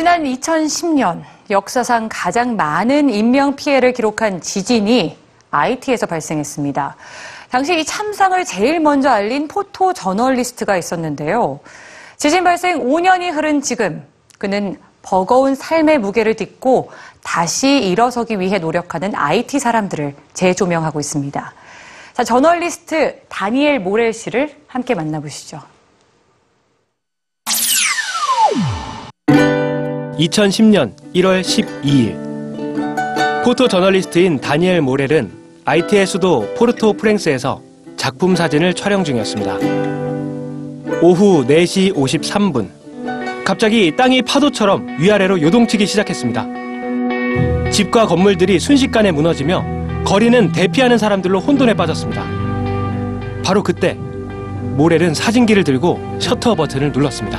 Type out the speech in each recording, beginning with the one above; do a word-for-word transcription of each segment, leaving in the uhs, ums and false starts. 지난 이천십 년 역사상 가장 많은 인명피해를 기록한 지진이 아이티에서 발생했습니다. 당시 이 참상을 제일 먼저 알린 포토 저널리스트가 있었는데요. 지진 발생 오 년이 흐른 지금 그는 버거운 삶의 무게를 딛고 다시 일어서기 위해 노력하는 아이티 사람들을 재조명하고 있습니다. 자, 저널리스트 다니엘 모렐 씨를 함께 만나보시죠. 이천십 년 일월 십이일 포토 저널리스트인 다니엘 모렐은 아이티의 수도 포르토 프랭스에서 작품 사진을 촬영 중이었습니다. 오후 네 시 오십삼 분 갑자기 땅이 파도처럼 위아래로 요동치기 시작했습니다. 집과 건물들이 순식간에 무너지며 거리는 대피하는 사람들로 혼돈에 빠졌습니다. 바로 그때 모렐은 사진기를 들고 셔터 버튼을 눌렀습니다.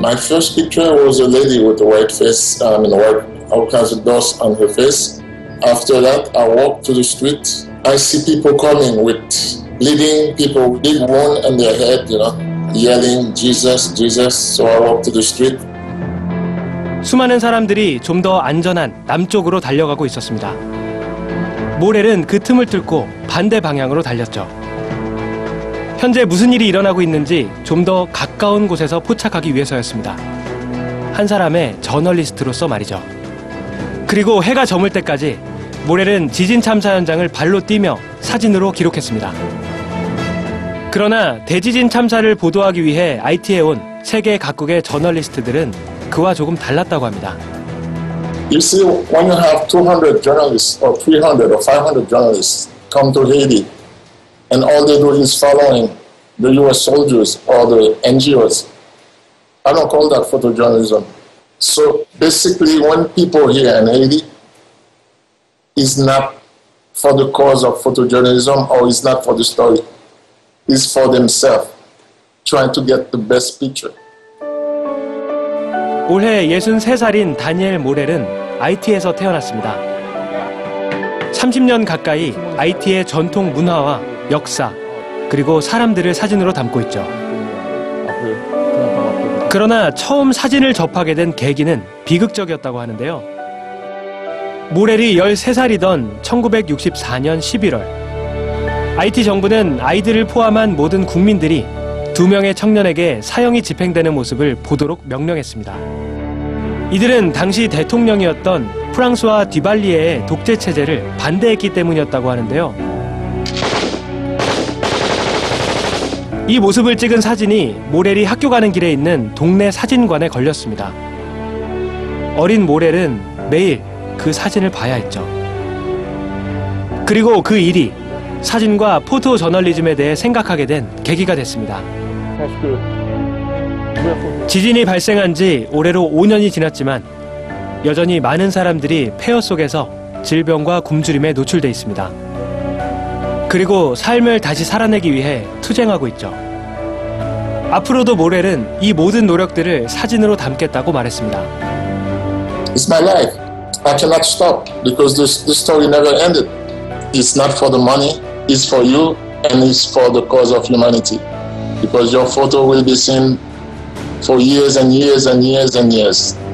My first picture was a lady with a white face, I mean a white Caucasian dust on her face. After that, I walked to the street. I see people coming with leading people, big one on their head, you know. yelling Jesus, Jesus, so I walked to the street. 수많은 사람들이 좀 더 안전한 남쪽으로 달려가고 있었습니다. 모렐은 그 틈을 뚫고 반대 방향으로 달렸죠. 현재 무슨 일이 일어나고 있는지 좀 더 가까운 곳에서 포착하기 위해서였습니다. 한 사람의 저널리스트로서 말이죠. 그리고 해가 저물 때까지 모렐은 지진 참사 현장을 발로 뛰며 사진으로 기록했습니다. 그러나 대지진 참사를 보도하기 위해 아이티에 온 세계 각국의 저널리스트들은 그와 조금 달랐다고 합니다. You see, when you have two hundred journalists or three hundred or five hundred journalists come to Haiti, and all they do is following the U S soldiers or the 엔지오s. I don't call that photojournalism. So basically, when people here in Haiti is not for the cause of photojournalism or is not for the story. is for themselves, trying to get the best picture. 올해 예순세 살인 다니엘 모렐은 아이티에서 태어났습니다. 삼십 년 가까이 아이티의 전통 문화와 역사, 그리고 사람들을 사진으로 담고 있죠. 그러나 처음 사진을 접하게 된 계기는 비극적이었다고 하는데요. 모렐이 열세 살이던 천구백육십사년 십일월 아이티 정부는 아이들을 포함한 모든 국민들이 두 명의 청년에게 사형이 집행되는 모습을 보도록 명령했습니다. 이들은 당시 대통령이었던 프랑스와 뒤발리에의 독재체제를 반대했기 때문이었다고 하는데요. 이 모습을 찍은 사진이 모렐이 학교 가는 길에 있는 동네 사진관에 걸렸습니다. 어린 모렐은 매일 그 사진을 봐야 했죠. 그리고 그 일이 사진과 포토 저널리즘에 대해 생각하게 된 계기가 됐습니다. 지진이 발생한 지 올해로 오 년이 지났지만 여전히 많은 사람들이 폐허 속에서 질병과 굶주림에 노출돼 있습니다. 그리고 삶을 다시 살아내기 위해 투쟁하고 있죠. 앞으로도 모렐은 이 모든 노력들을 사진으로 담겠다고 말했습니다. It's my life. I cannot stop because this, this story never ended. It's not for the money. It's for you and it's for the cause of humanity because your photo will be seen for years and years and years and years.